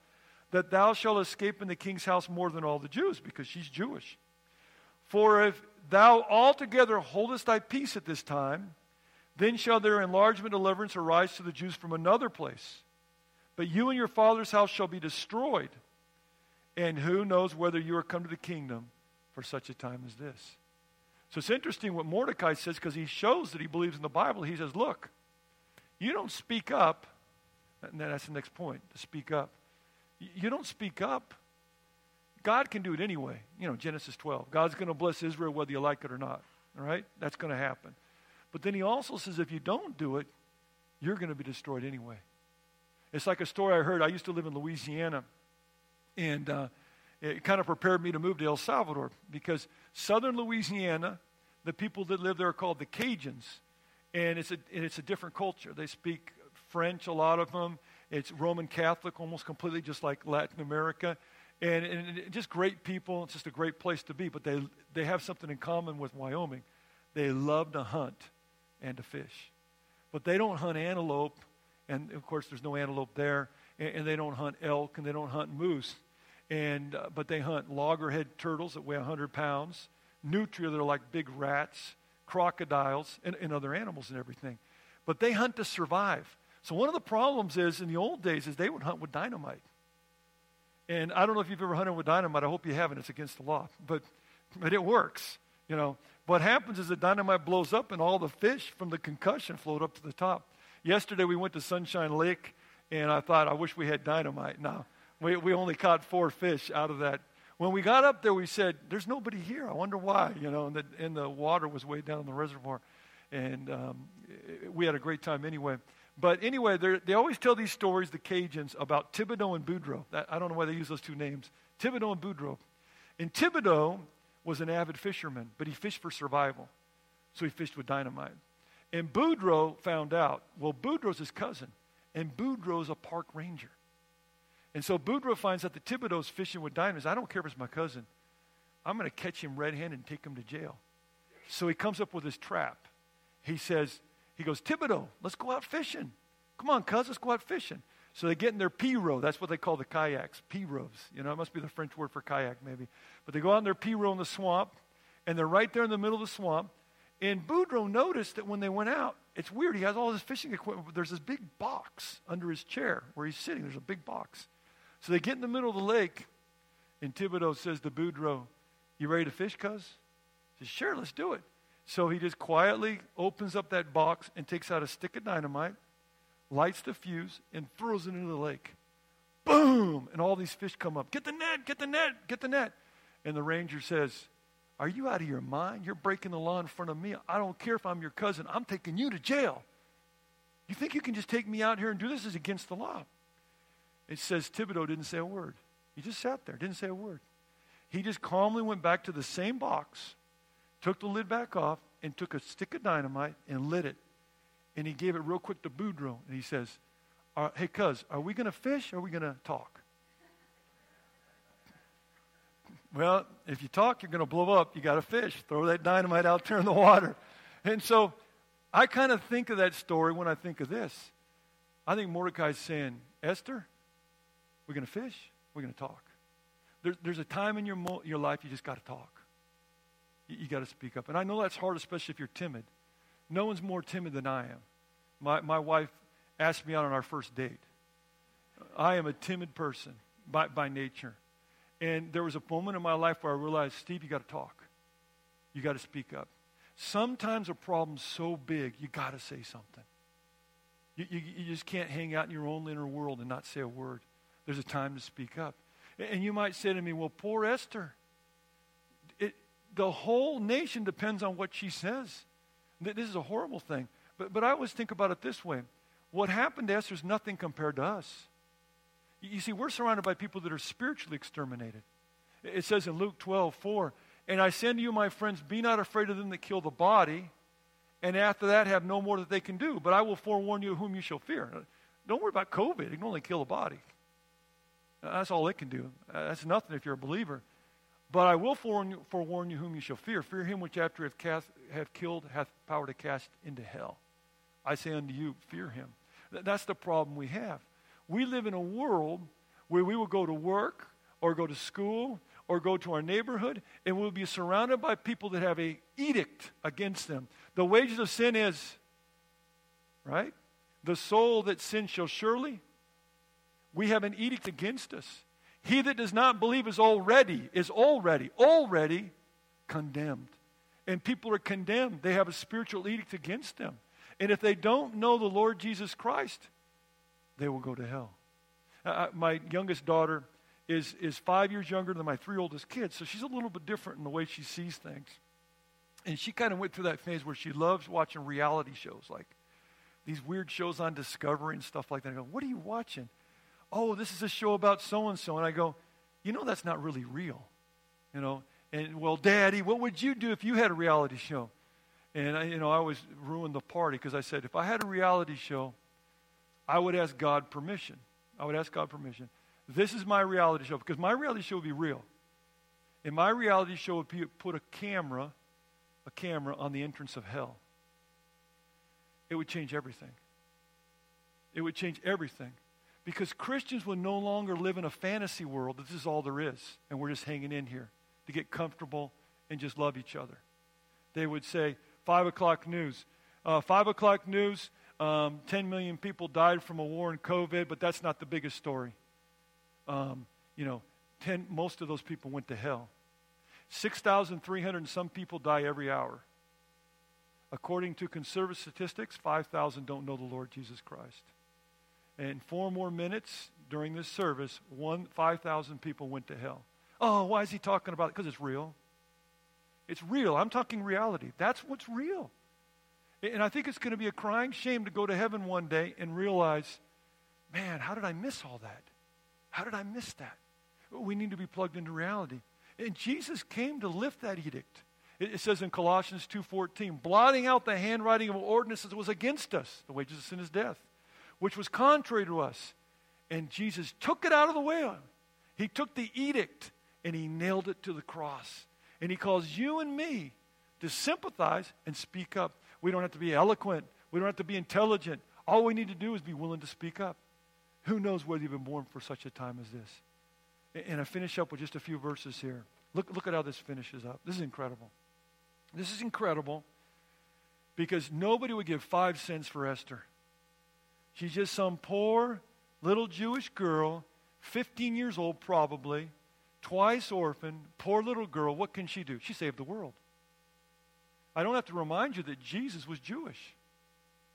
that thou shalt escape in the king's house more than all the Jews, because she's Jewish. For if thou altogether holdest thy peace at this time, then shall their enlargement and deliverance arise to the Jews from another place. But you and your father's house shall be destroyed. And who knows whether you are come to the kingdom for such a time as this. So it's interesting what Mordecai says, because he shows that he believes in the Bible. He says, look, you don't speak up. And that's the next point, to speak up. You don't speak up. God can do it anyway. You know, Genesis 12. God's going to bless Israel whether you like it or not. All right? That's going to happen. But then he also says if you don't do it, you're going to be destroyed anyway. It's like a story I heard. I used to live in Louisiana, and it kind of prepared me to move to El Salvador, because southern Louisiana, the people that live there are called the Cajuns, and it's a different culture. They speak French, a lot of them. It's Roman Catholic, almost completely, just like Latin America. And just great people. It's just a great place to be. But they have something in common with Wyoming. They love to hunt and to fish. But they don't hunt antelope. And, of course, there's no antelope there. And they don't hunt elk, and they don't hunt moose. But they hunt loggerhead turtles that weigh 100 pounds, nutria that are like big rats, crocodiles, and other animals and everything. But they hunt to survive. So one of the problems is, in the old days, is they would hunt with dynamite. And I don't know if you've ever hunted with dynamite. I hope you haven't. It's against the law. But it works, you know. What happens is the dynamite blows up, and all the fish from the concussion float up to the top. Yesterday we went to Sunshine Lake, and I thought, I wish we had dynamite. No, we only caught 4 fish out of that. When we got up there, we said, there's nobody here. I wonder why, you know. And the water was way down in the reservoir. And we had a great time anyway. But anyway, they always tell these stories, the Cajuns, about Thibodeau and Boudreaux. I don't know why they use those two names, Thibodeau and Boudreaux. And Thibodeau was an avid fisherman, but he fished for survival. So he fished with dynamite. And Boudreaux found out, well, Boudreaux's his cousin, and Boudreaux's a park ranger. And so Boudreaux finds out that Thibodeau's fishing with dynamite. I don't care if it's my cousin. I'm going to catch him red-handed and take him to jail. So he comes up with his trap. He goes, Thibodeau, let's go out fishing. Come on, cuz, let's go out fishing. So they get in their pirogue. That's what they call the kayaks, pirogues. You know, it must be the French word for kayak maybe. But they go out in their pirogue in the swamp, and they're right there in the middle of the swamp. And Boudreaux noticed that when they went out, it's weird. He has all his fishing equipment, but there's this big box under his chair where he's sitting. There's a big box. So they get in the middle of the lake, and Thibodeau says to Boudreaux, you ready to fish, cuz? He says, sure, let's do it. So he just quietly opens up that box and takes out a stick of dynamite, lights the fuse, and throws it into the lake. Boom! And all these fish come up. Get the net! Get the net! Get the net! And the ranger says, are you out of your mind? You're breaking the law in front of me. I don't care if I'm your cousin. I'm taking you to jail. You think you can just take me out here and do this? It's against the law. It says Thibodeau didn't say a word. He just sat there, didn't say a word. He just calmly went back to the same box, took the lid back off, and took a stick of dynamite and lit it. And he gave it real quick to Boudreaux. And he says, hey, cuz, are we going to fish or are we going to talk? Well, if you talk, you're going to blow up. You got to fish. Throw that dynamite out there in the water. And so I kind of think of that story when I think of this. I think Mordecai's saying, Esther, we're going to fish. We're going to talk. There's a time in your life you just got to talk. You got to speak up. And I know that's hard, especially if you're timid. No one's more timid than I am. My wife asked me out on our first date. I am a timid person by nature. And there was a moment in my life where I realized, Steve, you got to talk. You got to speak up. Sometimes a problem's so big, you got to say something. You just can't hang out in your own inner world and not say a word. There's a time to speak up. And you might say to me, well, poor Esther. The whole nation depends on what she says. This is a horrible thing. But I always think about it this way. What happened to Esther is nothing compared to us. You see, we're surrounded by people that are spiritually exterminated. It says in Luke 12:4, and I send you, my friends, be not afraid of them that kill the body, and after that have no more that they can do. But I will forewarn you whom you shall fear. Don't worry about COVID. It can only kill the body. That's all it can do. That's nothing if you're a believer. But I will forewarn you whom you shall fear. Fear him which after hath killed hath power to cast into hell. I say unto you, fear him. That's the problem we have. We live in a world where we will go to work or go to school or go to our neighborhood, and we'll be surrounded by people that have an edict against them. The wages of sin is, right? The soul that sins shall surely. We have an edict against us. He that does not believe is already condemned. and people are condemned. They have a spiritual edict against them. And if they don't know the Lord Jesus Christ, they will go to hell. My youngest daughter is 5 years younger than my three oldest kids, so she's a little bit different in the way she sees things. And she kind of went through that phase where she loves watching reality shows, like these weird shows on Discovery and stuff like that. I go, what are you watching? Oh, this is a show about so-and-so. And I go, you know, that's not really real, you know. And, well, Daddy, what would you do if you had a reality show? And, I always ruined the party because I said, if I had a reality show, I would ask God permission. This is my reality show, because my reality show would be real. And my reality show would be put a camera on the entrance of hell. It would change everything. Because Christians will no longer live in a fantasy world that this is all there is, and we're just hanging in here to get comfortable and just love each other. They would say, 5 o'clock news. 10 million people died from a war and COVID, but that's not the biggest story. Most of those people went to hell. 6,300 and some people die every hour. According to conservative statistics, 5,000 don't know the Lord Jesus Christ. And 4 more minutes during this service, 5,000 people went to hell. Oh, why is he talking about it? Because it's real. I'm talking reality. That's what's real. And I think it's going to be a crying shame to go to heaven one day and realize, man, how did I miss all that? We need to be plugged into reality. And Jesus came to lift that edict. It says in Colossians 2:14, blotting out the handwriting of ordinances that was against us, the wages of sin is death, which was contrary to us. And Jesus took it out of the way. He took the edict and he nailed it to the cross. And he calls you and me to sympathize and speak up. We don't have to be eloquent. We don't have to be intelligent. All we need to do is be willing to speak up. Who knows whether you've been born for such a time as this? And I finish up with just a few verses here. Look at how this finishes up. This is incredible. Because nobody would give 5 cents for Esther. She's just some poor little Jewish girl, 15 years old probably, twice orphaned, poor little girl. What can she do? She saved the world. I don't have to remind you that Jesus was Jewish.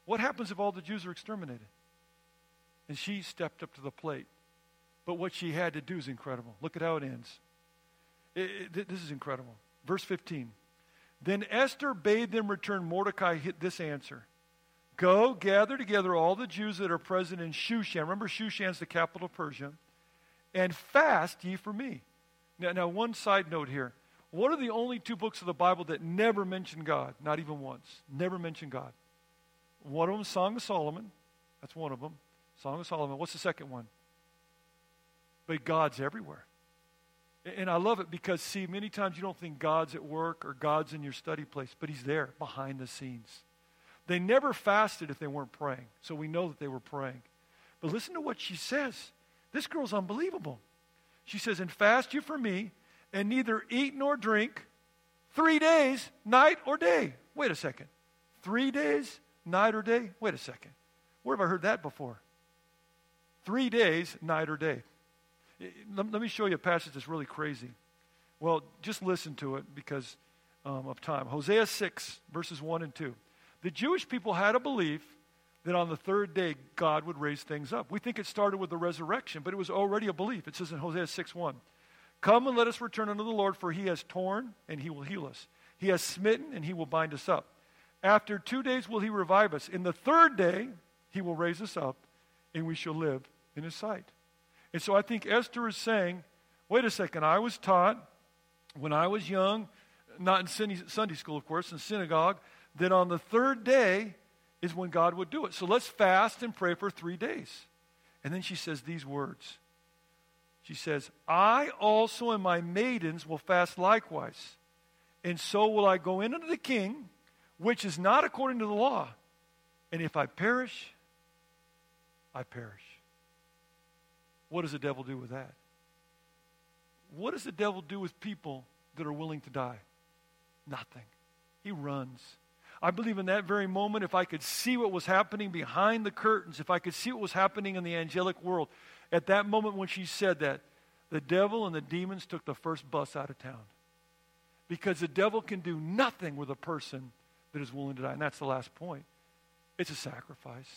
What happens if all the Jews are exterminated? And she stepped up to the plate. But what she had to do is incredible. Look at how it ends. This is incredible. Verse 15. Then Esther bade them return Mordecai this answer. Go, gather together all the Jews that are present in Shushan. Remember, Shushan's the capital of Persia. And fast ye for me. Now, one side note here. What are the only 2 books of the Bible that never mention God? Not even once. Never mention God. One of them, Song of Solomon. That's one of them. Song of Solomon. What's the second one? But God's everywhere. And I love it because, see, many times you don't think God's at work or God's in your study place, but he's there behind the scenes. They never fasted if they weren't praying, so we know that they were praying. But listen to what she says. This girl's unbelievable. She says, and fast you for me, and neither eat nor drink 3 days, night or day. Wait a second. 3 days, night or day? Wait a second. Where have I heard that before? 3 days, night or day. Let me show you a passage that's really crazy. Well, just listen to it because of time. Hosea 6, verses 1 and 2. The Jewish people had a belief that on the 3rd day God would raise things up. We think it started with the resurrection, but it was already a belief. It says in Hosea 6:1, come and let us return unto the Lord, for he has torn and he will heal us. He has smitten and he will bind us up. After 2 days will he revive us. In the 3rd day he will raise us up, and we shall live in his sight. And so I think Esther is saying, wait a second, I was taught when I was young, not in Sunday school, of course, in synagogue, that on the 3rd day is when God would do it. So let's fast and pray for 3 days. And then she says these words. She says, I also and my maidens will fast likewise, and so will I go in unto the king, which is not according to the law. And if I perish, I perish. What does the devil do with that? What does the devil do with people that are willing to die? Nothing. He runs. I believe in that very moment, if I could see what was happening behind the curtains, if I could see what was happening in the angelic world, at that moment when she said that, the devil and the demons took the first bus out of town. because the devil can do nothing with a person that is willing to die. And that's the last point. It's a sacrifice.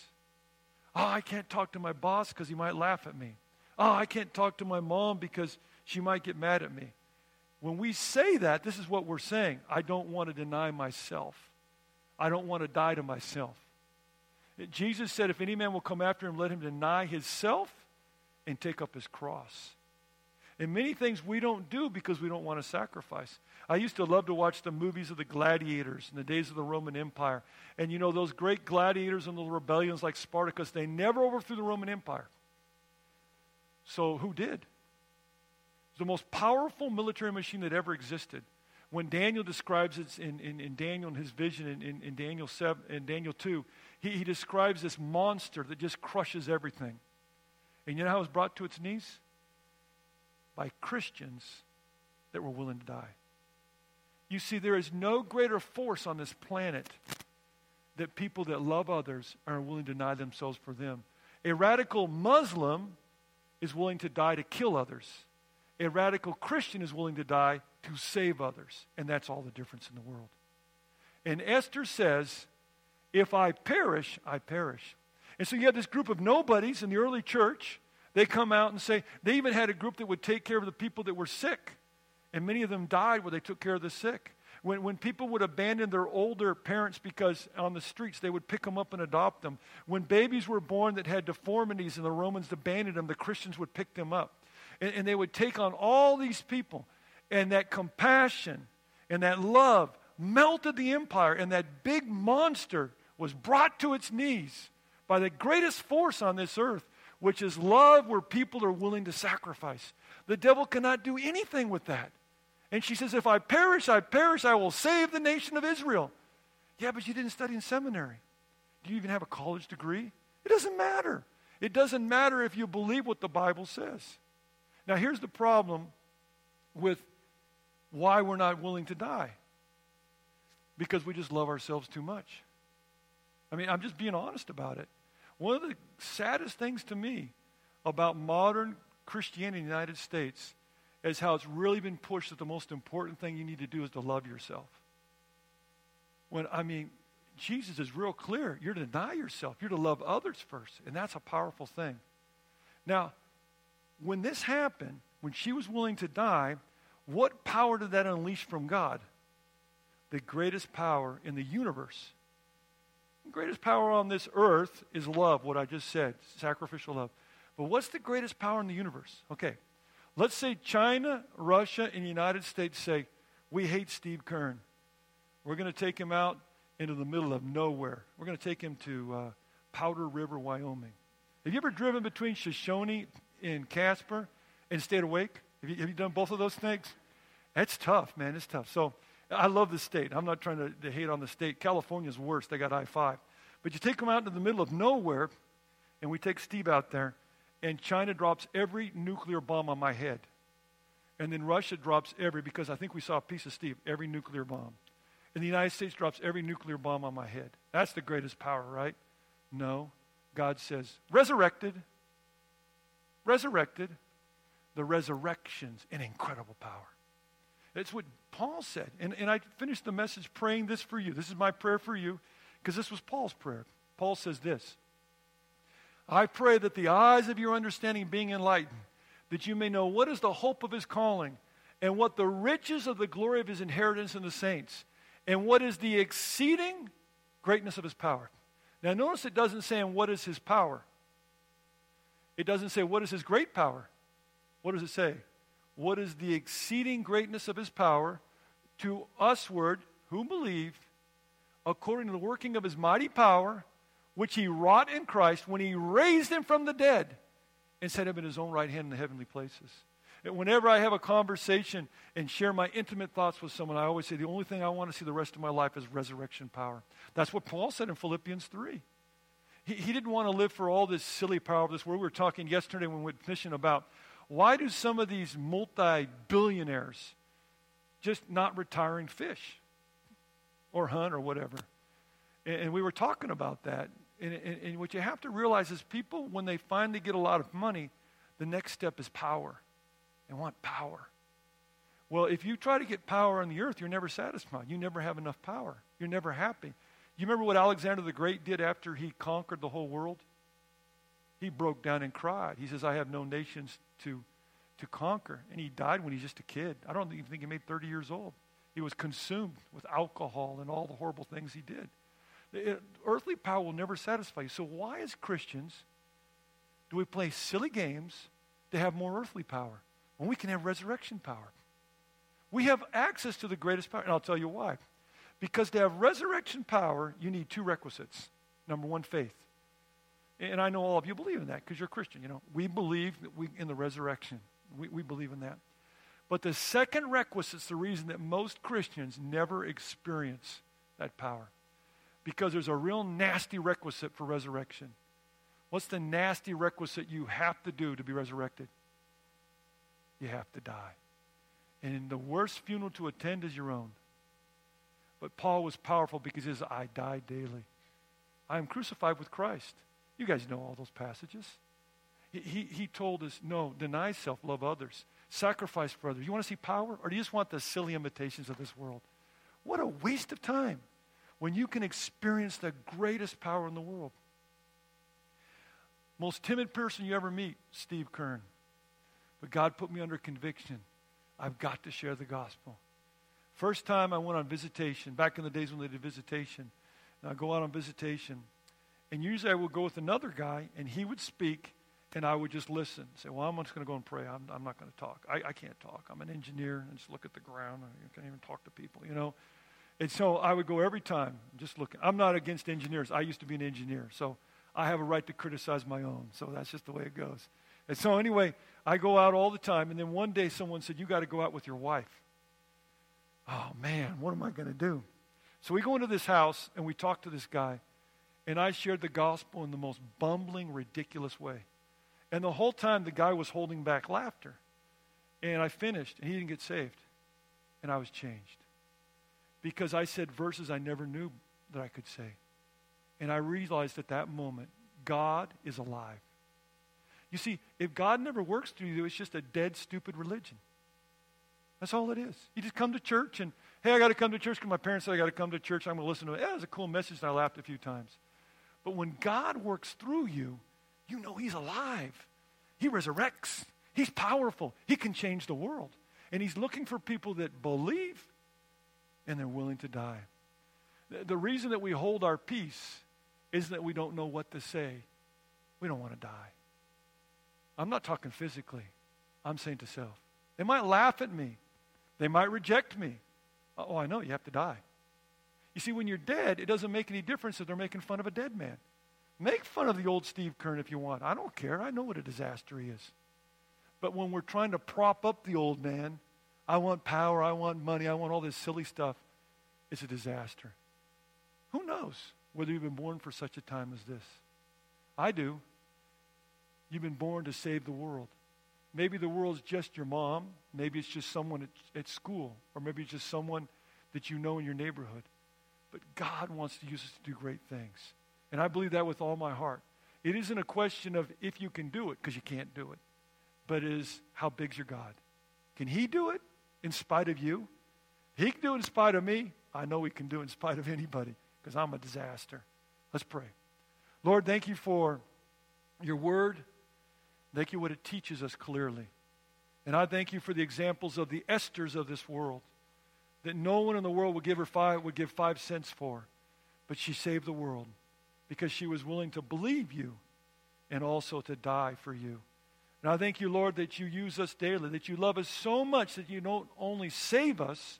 Oh, I can't talk to my boss because he might laugh at me. Oh, I can't talk to my mom because she might get mad at me. When we say that, this is what we're saying. I don't want to deny myself. I don't want to die to myself. Jesus said, if any man will come after him, let him deny himself and take up his cross. And many things we don't do because we don't want to sacrifice. I used to love to watch the movies of the gladiators in the days of the Roman Empire. And you know, those great gladiators and the rebellions like Spartacus, they never overthrew the Roman Empire. So who did? It was the most powerful military machine that ever existed. When Daniel describes it in Daniel and his vision in Daniel 7 and Daniel 2, he describes this monster that just crushes everything. And you know how it was brought to its knees? By Christians that were willing to die. You see, there is no greater force on this planet than people that love others are willing to deny themselves for them. A radical Muslim is willing to die to kill others. A radical Christian is willing to die to save others. And that's all the difference in the world. And Esther says, if I perish, I perish. And so you have this group of nobodies in the early church. They come out and say, they even had a group that would take care of the people that were sick. And many of them died where they took care of the sick. When people would abandon their older parents because on the streets, they would pick them up and adopt them. When babies were born that had deformities and the Romans abandoned them, the Christians would pick them up. And they would take on all these people. And that compassion and that love melted the empire. And that big monster was brought to its knees by the greatest force on this earth, which is love where people are willing to sacrifice. The devil cannot do anything with that. And she says, if I perish, I perish. I will save the nation of Israel. Yeah, but you didn't study in seminary. Do you even have a college degree? It doesn't matter. It doesn't matter if you believe what the Bible says. Now, here's the problem with why we're not willing to die. Because we just love ourselves too much. I mean, I'm just being honest about it. One of the saddest things to me about modern Christianity in the United States is how it's really been pushed that the most important thing you need to do is to love yourself. When, I mean, Jesus is real clear. You're to deny yourself. You're to love others first, and that's a powerful thing. Now, when this happened, when she was willing to die, what power did that unleash from God? The greatest power in the universe. The greatest power on this earth is love, what I just said, sacrificial love. But what's the greatest power in the universe? Okay, let's say China, Russia, and the United States say, we hate Steve Kern. We're going to take him out into the middle of nowhere. We're going to take him to Powder River, Wyoming. Have you ever driven between Shoshone and Casper and stayed awake? Have you done both of those things? That's tough, man. It's tough. So I love the state. I'm not trying to hate on the state. California's worse. They got I-5. But you take them out into the middle of nowhere, and we take Steve out there, and China drops every nuclear bomb on my head. And then Russia drops because I think we saw a piece of Steve, every nuclear bomb. And the United States drops every nuclear bomb on my head. That's the greatest power, right? No. God says, resurrected. Resurrected. The resurrection's an incredible power. That's what Paul said. And I finished the message praying this for you. This is my prayer for you, because this was Paul's prayer. Paul says this, I pray that the eyes of your understanding being enlightened, that you may know what is the hope of his calling, and what the riches of the glory of his inheritance in the saints, and what is the exceeding greatness of his power. Now notice it doesn't say, and what is his power? It doesn't say, what is his great power? What does it say? What is the exceeding greatness of his power to usward who believe, according to the working of his mighty power, which he wrought in Christ when he raised him from the dead and set him in his own right hand in the heavenly places. And whenever I have a conversation and share my intimate thoughts with someone, I always say the only thing I want to see the rest of my life is resurrection power. That's what Paul said in Philippians 3. He didn't want to live for all this silly power of this world. We were talking yesterday when we were fishing about why do some of these multi-billionaires just not retiring fish or hunt or whatever? And we were talking about that. And what you have to realize is people, when they finally get a lot of money, the next step is power. They want power. Well, if you try to get power on the earth, you're never satisfied. You never have enough power. You're never happy. You remember what Alexander the Great did after he conquered the whole world? He broke down and cried. He says, I have no nations to conquer. And he died when he was just a kid. I don't even think he made 30 years old. He was consumed with alcohol and all the horrible things he did. Earthly power will never satisfy you. So why, as Christians, do we play silly games to have more earthly power when we can have resurrection power? We have access to the greatest power, and I'll tell you why. Because to have resurrection power, you need two requisites. Number one, faith. And I know all of you believe in that because you're a Christian. You know, we believe that in the resurrection. We believe in that. But the second requisite is the reason that most Christians never experience that power. Because there's a real nasty requisite for resurrection. What's the nasty requisite you have to do to be resurrected? You have to die. And the worst funeral to attend is your own. But Paul was powerful because he says, I die daily. I am crucified with Christ. You guys know all those passages. He told us, no, deny self, love others, sacrifice for others. You want to see power? Or do you just want the silly imitations of this world? What a waste of time when you can experience the greatest power in the world. Most timid person you ever meet, Steve Kern. But God put me under conviction. I've got to share the gospel. First time I went on visitation, back in the days when they did visitation, and I go out on visitation, and usually I would go with another guy, and he would speak, and I would just listen. Say, well, I'm just going to go and pray. I'm not going to talk. I can't talk. I'm an engineer, and just look at the ground. I can't even talk to people, you know. And so I would go every time, just looking. I'm not against engineers. I used to be an engineer, so I have a right to criticize my own. So that's just the way it goes. And so anyway, I go out all the time, and then one day someone said, you got to go out with your wife. Oh, man, what am I going to do? So we go into this house, and we talk to this guy, and I shared the gospel in the most bumbling, ridiculous way. And the whole time, the guy was holding back laughter. And I finished, and he didn't get saved. And I was changed. Because I said verses I never knew that I could say. And I realized at that moment, God is alive. You see, if God never works through you, it's just a dead, stupid religion. That's all it is. You just come to church and, hey, I got to come to church because my parents said I got to come to church. I'm going to listen to it. That was a cool message, and I laughed a few times. But when God works through you, you know he's alive. He resurrects. He's powerful. He can change the world. And he's looking for people that believe and they're willing to die. The reason that we hold our peace isn't that we don't know what to say. We don't want to die. I'm not talking physically. I'm saying to self. They might laugh at me. They might reject me. Oh, I know, you have to die. You see, when you're dead, it doesn't make any difference if they're making fun of a dead man. Make fun of the old Steve Kern if you want. I don't care. I know what a disaster he is. But when we're trying to prop up the old man, I want power, I want money, I want all this silly stuff, it's a disaster. Who knows whether you've been born for such a time as this? I do. You've been born to save the world. Maybe the world's just your mom. Maybe it's just someone at school. Or maybe it's just someone that you know in your neighborhood. But God wants to use us to do great things. And I believe that with all my heart. It isn't a question of if you can do it, because you can't do it. But it is, how big's your God? Can he do it in spite of you? He can do it in spite of me. I know he can do it in spite of anybody, because I'm a disaster. Let's pray. Lord, thank you for your word. Thank you what it teaches us clearly. And I thank you for the examples of the Esthers of this world that no one in the world would give 5 cents for. But she saved the world because she was willing to believe you and also to die for you. And I thank you, Lord, that you use us daily, that you love us so much that you don't only save us,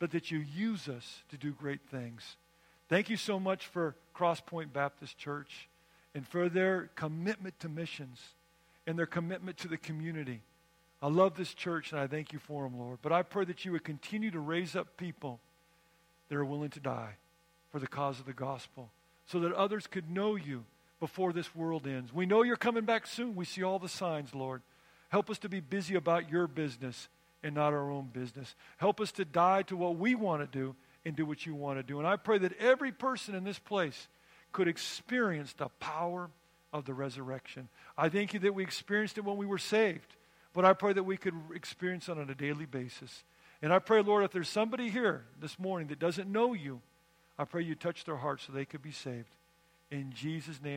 but that you use us to do great things. Thank you so much for Crosspoint Baptist Church and for their commitment to missions and their commitment to the community. I love this church, and I thank you for them, Lord. But I pray that you would continue to raise up people that are willing to die for the cause of the gospel so that others could know you before this world ends. We know you're coming back soon. We see all the signs, Lord. Help us to be busy about your business and not our own business. Help us to die to what we want to do and do what you want to do. And I pray that every person in this place could experience the power of the resurrection. I thank you that we experienced it when we were saved. But I pray that we could experience that on a daily basis. And I pray, Lord, if there's somebody here this morning that doesn't know you, I pray you touch their heart so they could be saved. In Jesus' name.